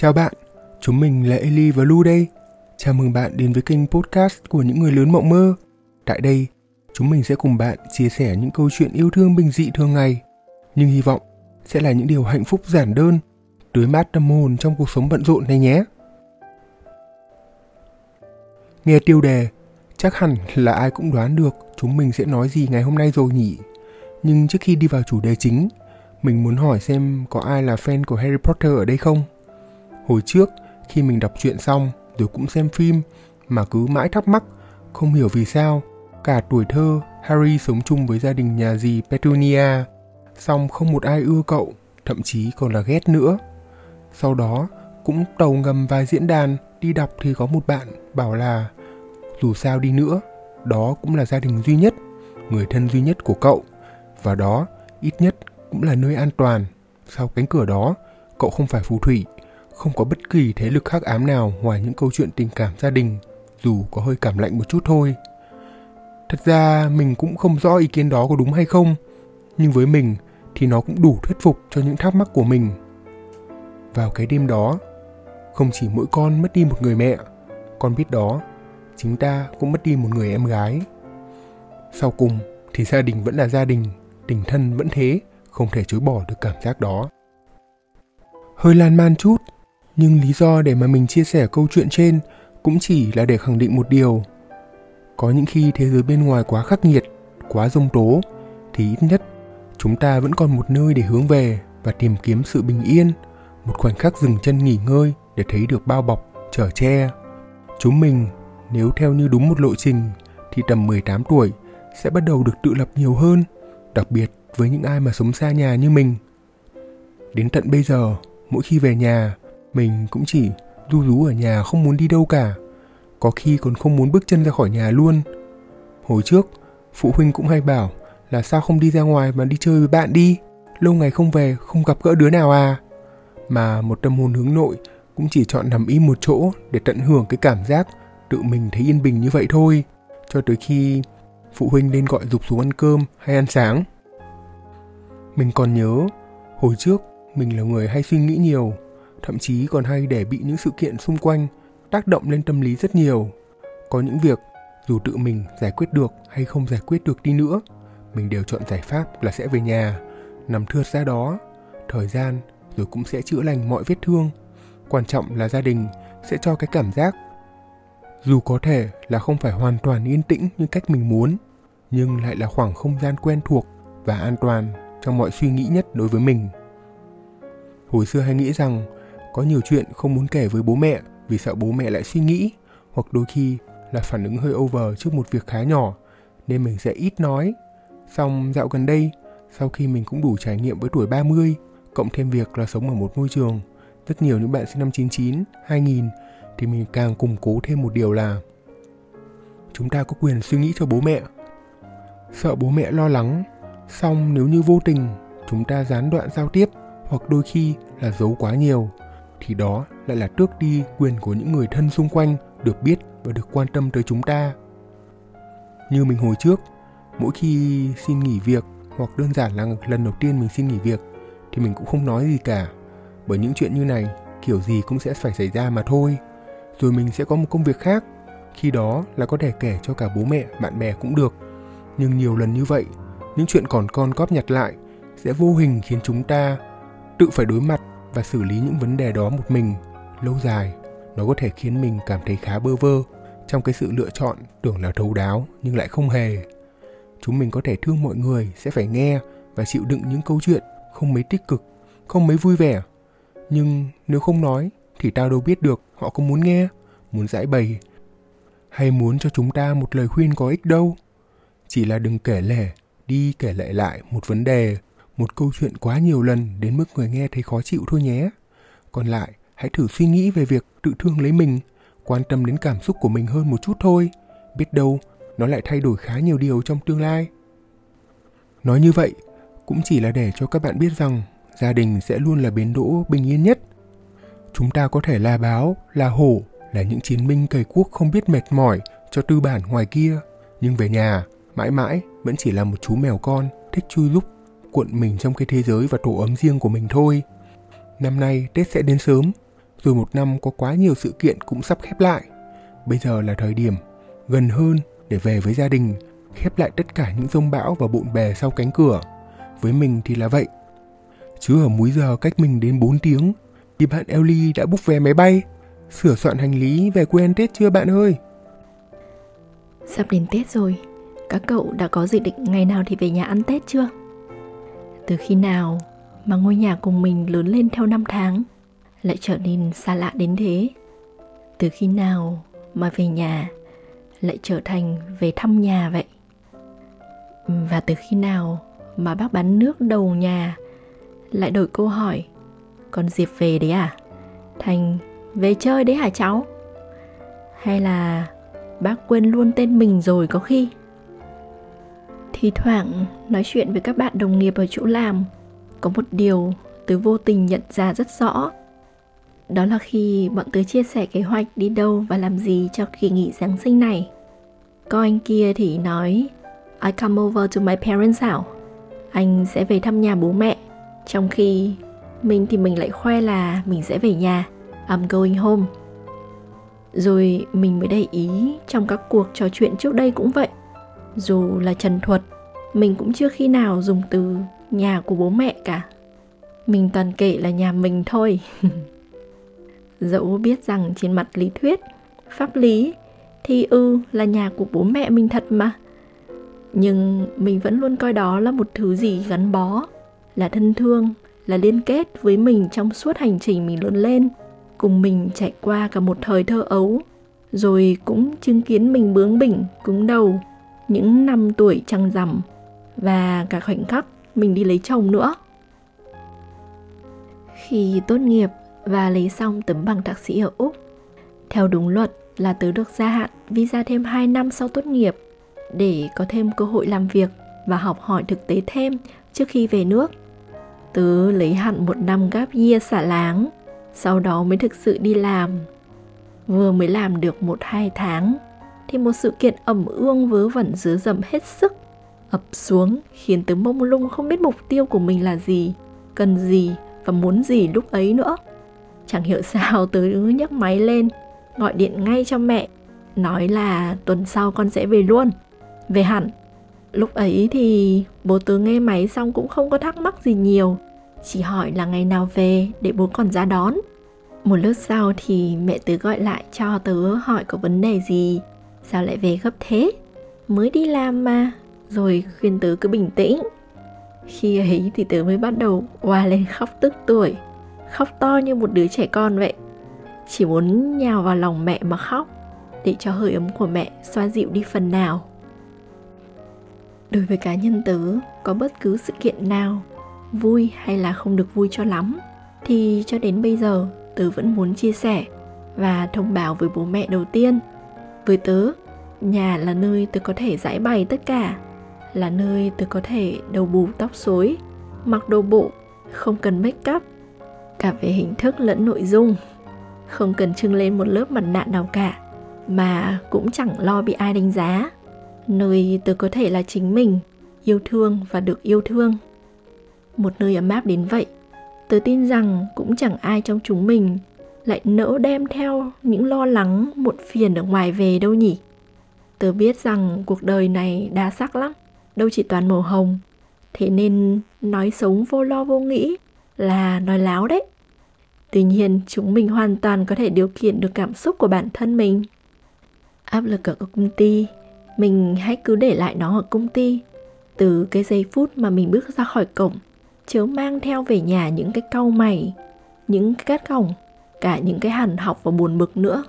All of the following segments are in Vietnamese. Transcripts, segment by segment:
Chào bạn, chúng mình là Ellie và Lu đây. Chào mừng bạn đến với kênh podcast của những người lớn mộng mơ. Tại đây, chúng mình sẽ cùng bạn chia sẻ những câu chuyện yêu thương bình dị thường ngày, nhưng hy vọng sẽ là những điều hạnh phúc giản đơn, tưới mát tâm hồn trong cuộc sống bận rộn này nhé. Nghe tiêu đề, chắc hẳn là ai cũng đoán được chúng mình sẽ nói gì ngày hôm nay rồi nhỉ? Nhưng trước khi đi vào chủ đề chính, mình muốn hỏi xem có ai là fan của Harry Potter ở đây không? Hồi trước, khi mình đọc truyện xong rồi cũng xem phim mà cứ mãi thắc mắc, không hiểu vì sao cả tuổi thơ Harry sống chung với gia đình nhà dì Petunia, xong không một ai ưa cậu, thậm chí còn là ghét nữa. Sau đó, cũng tàu ngầm vài diễn đàn đi đọc thì có một bạn bảo là dù sao đi nữa, đó cũng là gia đình duy nhất, người thân duy nhất của cậu, và đó ít nhất cũng là nơi an toàn. Sau cánh cửa đó, cậu không phải phù thủy, không có bất kỳ thế lực hắc ám nào ngoài những câu chuyện tình cảm gia đình, dù có hơi cảm lạnh một chút thôi. Thật ra mình cũng không rõ ý kiến đó có đúng hay không, nhưng với mình thì nó cũng đủ thuyết phục cho những thắc mắc của mình. Vào cái đêm đó, không chỉ mỗi con mất đi một người mẹ, con biết đó, chính ta cũng mất đi một người em gái. Sau cùng thì gia đình vẫn là gia đình, tình thân vẫn thế, không thể chối bỏ được cảm giác đó. Hơi lan man chút, nhưng lý do để mà mình chia sẻ câu chuyện trên cũng chỉ là để khẳng định một điều. Có những khi thế giới bên ngoài quá khắc nghiệt, quá giông tố, thì ít nhất chúng ta vẫn còn một nơi để hướng về và tìm kiếm sự bình yên, một khoảnh khắc dừng chân nghỉ ngơi để thấy được bao bọc, chở che. Chúng mình, nếu theo như đúng một lộ trình, thì tầm 18 tuổi sẽ bắt đầu được tự lập nhiều hơn, đặc biệt với những ai mà sống xa nhà như mình. Đến tận bây giờ, mỗi khi về nhà, mình cũng chỉ ru rú ở nhà không muốn đi đâu cả, có khi còn không muốn bước chân ra khỏi nhà luôn. Hồi trước, phụ huynh cũng hay bảo là sao không đi ra ngoài mà đi chơi với bạn đi, lâu ngày không về, không gặp gỡ đứa nào à. Mà một tâm hồn hướng nội cũng chỉ chọn nằm im một chỗ để tận hưởng cái cảm giác tự mình thấy yên bình như vậy thôi, cho tới khi phụ huynh lên gọi giục xuống ăn cơm hay ăn sáng. Mình còn nhớ, hồi trước mình là người hay suy nghĩ nhiều, thậm chí còn hay để bị những sự kiện xung quanh tác động lên tâm lý rất nhiều. Có những việc dù tự mình giải quyết được hay không giải quyết được đi nữa, mình đều chọn giải pháp là sẽ về nhà, nằm thượt ra đó, thời gian rồi cũng sẽ chữa lành mọi vết thương. Quan trọng là gia đình sẽ cho cái cảm giác, dù có thể là không phải hoàn toàn yên tĩnh như cách mình muốn, nhưng lại là khoảng không gian quen thuộc và an toàn trong mọi suy nghĩ nhất đối với mình. Hồi xưa hay nghĩ rằng có nhiều chuyện không muốn kể với bố mẹ vì sợ bố mẹ lại suy nghĩ, hoặc đôi khi là phản ứng hơi over trước một việc khá nhỏ, nên mình sẽ ít nói. Xong dạo gần đây, sau khi mình cũng đủ trải nghiệm với tuổi 30, cộng thêm việc là sống ở một môi trường rất nhiều những bạn sinh năm 99, 2000, thì mình càng củng cố thêm một điều là chúng ta có quyền suy nghĩ cho bố mẹ. Sợ bố mẹ lo lắng, xong nếu như vô tình chúng ta gián đoạn giao tiếp, hoặc đôi khi là giấu quá nhiều, thì đó lại là tước đi quyền của những người thân xung quanh được biết và được quan tâm tới chúng ta. Như mình hồi trước, mỗi khi xin nghỉ việc, hoặc đơn giản là lần đầu tiên mình xin nghỉ việc, thì mình cũng không nói gì cả, bởi những chuyện như này kiểu gì cũng sẽ phải xảy ra mà thôi. Rồi mình sẽ có một công việc khác, khi đó là có thể kể cho cả bố mẹ, bạn bè cũng được. Nhưng nhiều lần như vậy, những chuyện còn con cóp nhặt lại sẽ vô hình khiến chúng ta tự phải đối mặt và xử lý những vấn đề đó một mình. Lâu dài, nó có thể khiến mình cảm thấy khá bơ vơ trong cái sự lựa chọn tưởng là thấu đáo nhưng lại không hề. Chúng mình có thể thương mọi người sẽ phải nghe và chịu đựng những câu chuyện không mấy tích cực, không mấy vui vẻ. Nhưng nếu không nói thì tao đâu biết được họ có muốn nghe, muốn giải bày, hay muốn cho chúng ta một lời khuyên có ích đâu. Chỉ là đừng kể lể, đi kể lại một vấn đề, một câu chuyện quá nhiều lần đến mức người nghe thấy khó chịu thôi nhé. Còn lại, hãy thử suy nghĩ về việc tự thương lấy mình, quan tâm đến cảm xúc của mình hơn một chút thôi. Biết đâu, nó lại thay đổi khá nhiều điều trong tương lai. Nói như vậy, cũng chỉ là để cho các bạn biết rằng gia đình sẽ luôn là bến đỗ bình yên nhất. Chúng ta có thể là báo, là hổ, là những chiến binh cày cuốc không biết mệt mỏi cho tư bản ngoài kia, nhưng về nhà, mãi mãi vẫn chỉ là một chú mèo con thích chui rúc, cuộn mình trong cái thế giới và tổ ấm riêng của mình thôi. Năm nay Tết sẽ đến sớm, rồi một năm có quá nhiều sự kiện cũng sắp khép lại. Bây giờ là thời điểm gần hơn để về với gia đình, khép lại tất cả những dông bão và bộn bề sau cánh cửa. Với mình thì là vậy. Chứ ở múi giờ cách mình đến 4 tiếng thì bạn Ellie đã book vé máy bay, sửa soạn hành lý về quê ăn Tết chưa bạn ơi? Sắp đến Tết rồi, các cậu đã có dự định ngày nào thì về nhà ăn Tết chưa? Từ khi nào mà ngôi nhà cùng mình lớn lên theo năm tháng lại trở nên xa lạ đến thế? Từ khi nào mà về nhà lại trở thành về thăm nhà vậy? Và từ khi nào mà bác bán nước đầu nhà lại đổi câu hỏi "Con Diệp về đấy à?" thành "Về chơi đấy hả cháu?" Hay là bác quên luôn tên mình rồi có khi? Thì thoảng nói chuyện với các bạn đồng nghiệp ở chỗ làm, có một điều tớ vô tình nhận ra rất rõ. Đó là khi bọn tớ chia sẻ kế hoạch đi đâu và làm gì cho kỳ nghỉ Giáng sinh này, có anh kia thì nói "I come over to my parents' house", anh sẽ về thăm nhà bố mẹ. Trong khi mình thì mình lại khoe là mình sẽ về nhà, I'm going home. Rồi mình mới để ý trong các cuộc trò chuyện trước đây cũng vậy. Dù là trần thuật, mình cũng chưa khi nào dùng từ nhà của bố mẹ cả. Mình toàn kể là nhà mình thôi. Dẫu biết rằng trên mặt lý thuyết, pháp lý thì là nhà của bố mẹ mình thật mà, nhưng mình vẫn luôn coi đó là một thứ gì gắn bó, là thân thương, là liên kết với mình trong suốt hành trình mình lớn lên, cùng mình trải qua cả một thời thơ ấu, rồi cũng chứng kiến mình bướng bỉnh, cứng đầu những năm tuổi trăng rằm, và cả khoảnh khắc mình đi lấy chồng nữa. Khi tốt nghiệp và lấy xong tấm bằng thạc sĩ ở Úc, theo đúng luật là tớ được gia hạn visa thêm 2 năm sau tốt nghiệp để có thêm cơ hội làm việc và học hỏi thực tế thêm trước khi về nước. Tớ lấy hẳn một năm gap year xả láng, sau đó mới thực sự đi làm. Vừa mới làm được 1-2 tháng thì một sự kiện ẩm ương vớ vẩn dứa dầm hết sức ập xuống, khiến tớ mông lung không biết mục tiêu của mình là gì, cần gì và muốn gì lúc ấy nữa. Chẳng hiểu sao tớ nhấc máy lên, gọi điện ngay cho mẹ, nói là tuần sau con sẽ về luôn, về hẳn. Lúc ấy thì bố tớ nghe máy xong cũng không có thắc mắc gì nhiều, chỉ hỏi là ngày nào về để bố còn ra đón. Một lúc sau thì mẹ tớ gọi lại cho tớ hỏi có vấn đề gì, sao lại về gấp thế, mới đi làm mà, rồi khuyên tớ cứ bình tĩnh. Khi ấy thì tớ mới bắt đầu oà lên khóc tức tuổi, khóc to như một đứa trẻ con vậy. Chỉ muốn nhào vào lòng mẹ mà khóc, để cho hơi ấm của mẹ xoa dịu đi phần nào. Đối với cá nhân tớ, có bất cứ sự kiện nào, vui hay là không được vui cho lắm, thì cho đến bây giờ tớ vẫn muốn chia sẻ và thông báo với bố mẹ đầu tiên. Với tớ, nhà là nơi tớ có thể giải bày tất cả, là nơi tớ có thể đầu bù tóc rối, mặc đồ bộ, không cần make up, cả về hình thức lẫn nội dung, không cần trưng lên một lớp mặt nạ nào cả, mà cũng chẳng lo bị ai đánh giá. Nơi tớ có thể là chính mình, yêu thương và được yêu thương. Một nơi ấm áp đến vậy, tớ tin rằng cũng chẳng ai trong chúng mình lại nỡ đem theo những lo lắng muộn phiền ở ngoài về đâu nhỉ. Tớ biết rằng cuộc đời này đa sắc lắm, đâu chỉ toàn màu hồng, thế nên nói sống vô lo vô nghĩ là nói láo đấy. Tuy nhiên, chúng mình hoàn toàn có thể điều khiển được cảm xúc của bản thân mình. Áp lực ở công ty, mình hãy cứ để lại nó ở công ty. Từ cái giây phút mà mình bước ra khỏi cổng, chớ mang theo về nhà những cái cau mày, những cái gắt gỏng, cả những cái hằn học và buồn bực nữa.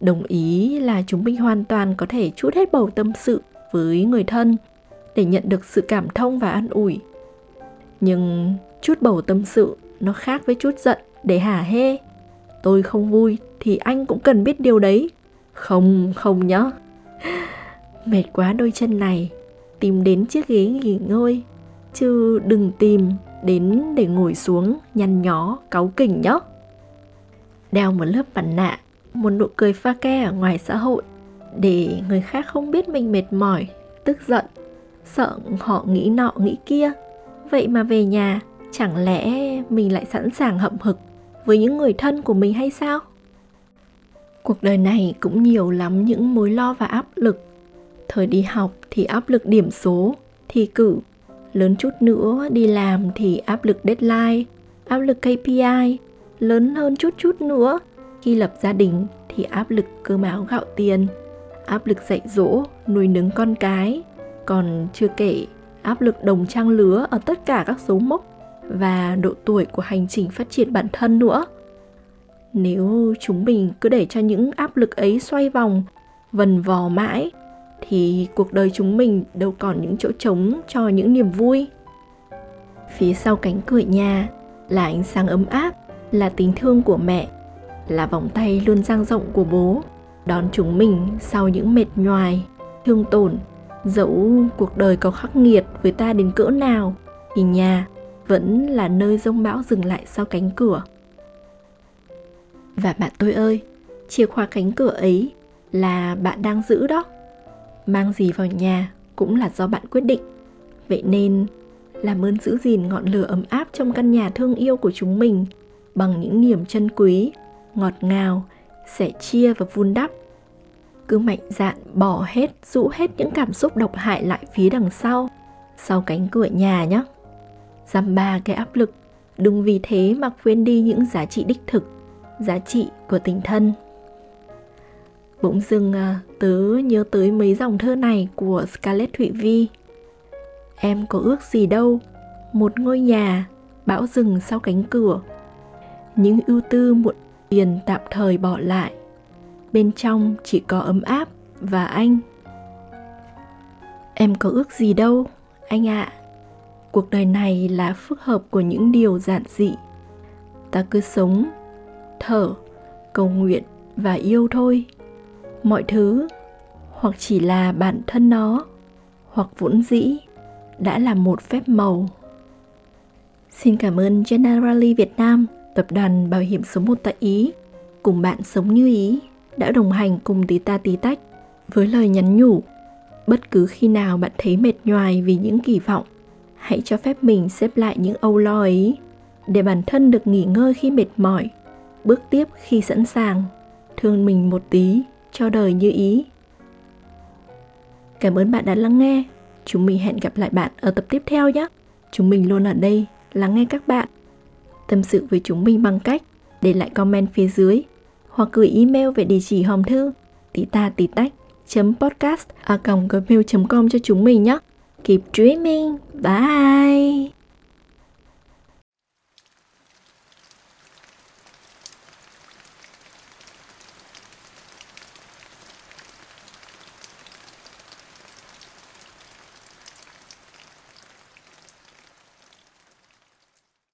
Đồng ý là chúng mình hoàn toàn có thể trút hết bầu tâm sự với người thân để nhận được sự cảm thông và an ủi. Nhưng trút bầu tâm sự nó khác với trút giận để hả hê. Tôi không vui thì anh cũng cần biết điều đấy. Không nhá. Mệt quá đôi chân này, tìm đến chiếc ghế nghỉ ngơi, chứ đừng tìm đến để ngồi xuống nhăn nhó, cáu kỉnh nhá. Đeo một lớp mặt nạ, một nụ cười pha ke ở ngoài xã hội, để người khác không biết mình mệt mỏi, tức giận, sợ họ nghĩ nọ nghĩ kia. Vậy mà về nhà, chẳng lẽ mình lại sẵn sàng hậm hực với những người thân của mình hay sao? Cuộc đời này cũng nhiều lắm những mối lo và áp lực. Thời đi học thì áp lực điểm số, thi cử. Lớn chút nữa đi làm thì áp lực deadline, áp lực KPI. Lớn hơn chút nữa, khi lập gia đình thì áp lực cơm áo gạo tiền, áp lực dạy dỗ, nuôi nấng con cái. Còn chưa kể áp lực đồng trang lứa ở tất cả các số mốc và độ tuổi của hành trình phát triển bản thân nữa. Nếu chúng mình cứ để cho những áp lực ấy xoay vòng, vần vò mãi, thì cuộc đời chúng mình đâu còn những chỗ trống cho những niềm vui. Phía sau cánh cửa nhà là ánh sáng ấm áp, là tình thương của mẹ, là vòng tay luôn dang rộng của bố, đón chúng mình sau những mệt nhoài, thương tổn. Dẫu cuộc đời có khắc nghiệt với ta đến cỡ nào, thì nhà vẫn là nơi giông bão dừng lại sau cánh cửa. Và bạn tôi ơi, chìa khóa cánh cửa ấy là bạn đang giữ đó. Mang gì vào nhà cũng là do bạn quyết định. Vậy nên, làm ơn giữ gìn ngọn lửa ấm áp trong căn nhà thương yêu của chúng mình bằng những niềm chân quý, ngọt ngào, sẻ chia và vun đắp. Cứ mạnh dạn bỏ hết, rũ hết những cảm xúc độc hại lại phía đằng sau cánh cửa nhà nhé. Dăm ba cái áp lực, đừng vì thế mà quên đi những giá trị đích thực, giá trị của tình thân. Bỗng dưng tớ nhớ tới mấy dòng thơ này của Scarlett Thụy Vi. Em có ước gì đâu, một ngôi nhà, bão rừng sau cánh cửa, những ưu tư muộn phiền tạm thời bỏ lại. Bên trong chỉ có ấm áp và anh. Em có ước gì đâu, anh ạ. Cuộc đời này là phức hợp của những điều giản dị. Ta cứ sống, thở, cầu nguyện và yêu thôi. Mọi thứ, hoặc chỉ là bản thân nó, hoặc vốn dĩ, đã là một phép màu. Xin cảm ơn Generali Việt Nam, tập đoàn bảo hiểm số 1 tại Ý, cùng bạn Sống Như Ý, đã đồng hành cùng Tí Ta Tí Tách với lời nhắn nhủ: bất cứ khi nào bạn thấy mệt nhoài vì những kỳ vọng, hãy cho phép mình xếp lại những âu lo ấy, để bản thân được nghỉ ngơi khi mệt mỏi, bước tiếp khi sẵn sàng, thương mình một tí, cho đời như ý. Cảm ơn bạn đã lắng nghe. Chúng mình hẹn gặp lại bạn ở tập tiếp theo nhé. Chúng mình luôn ở đây lắng nghe các bạn. Tâm sự với chúng mình bằng cách để lại comment phía dưới, hoặc gửi email về địa chỉ hòm thư titatitách.podcast@gmail.com cho chúng mình nhé. Keep dreaming. Bye.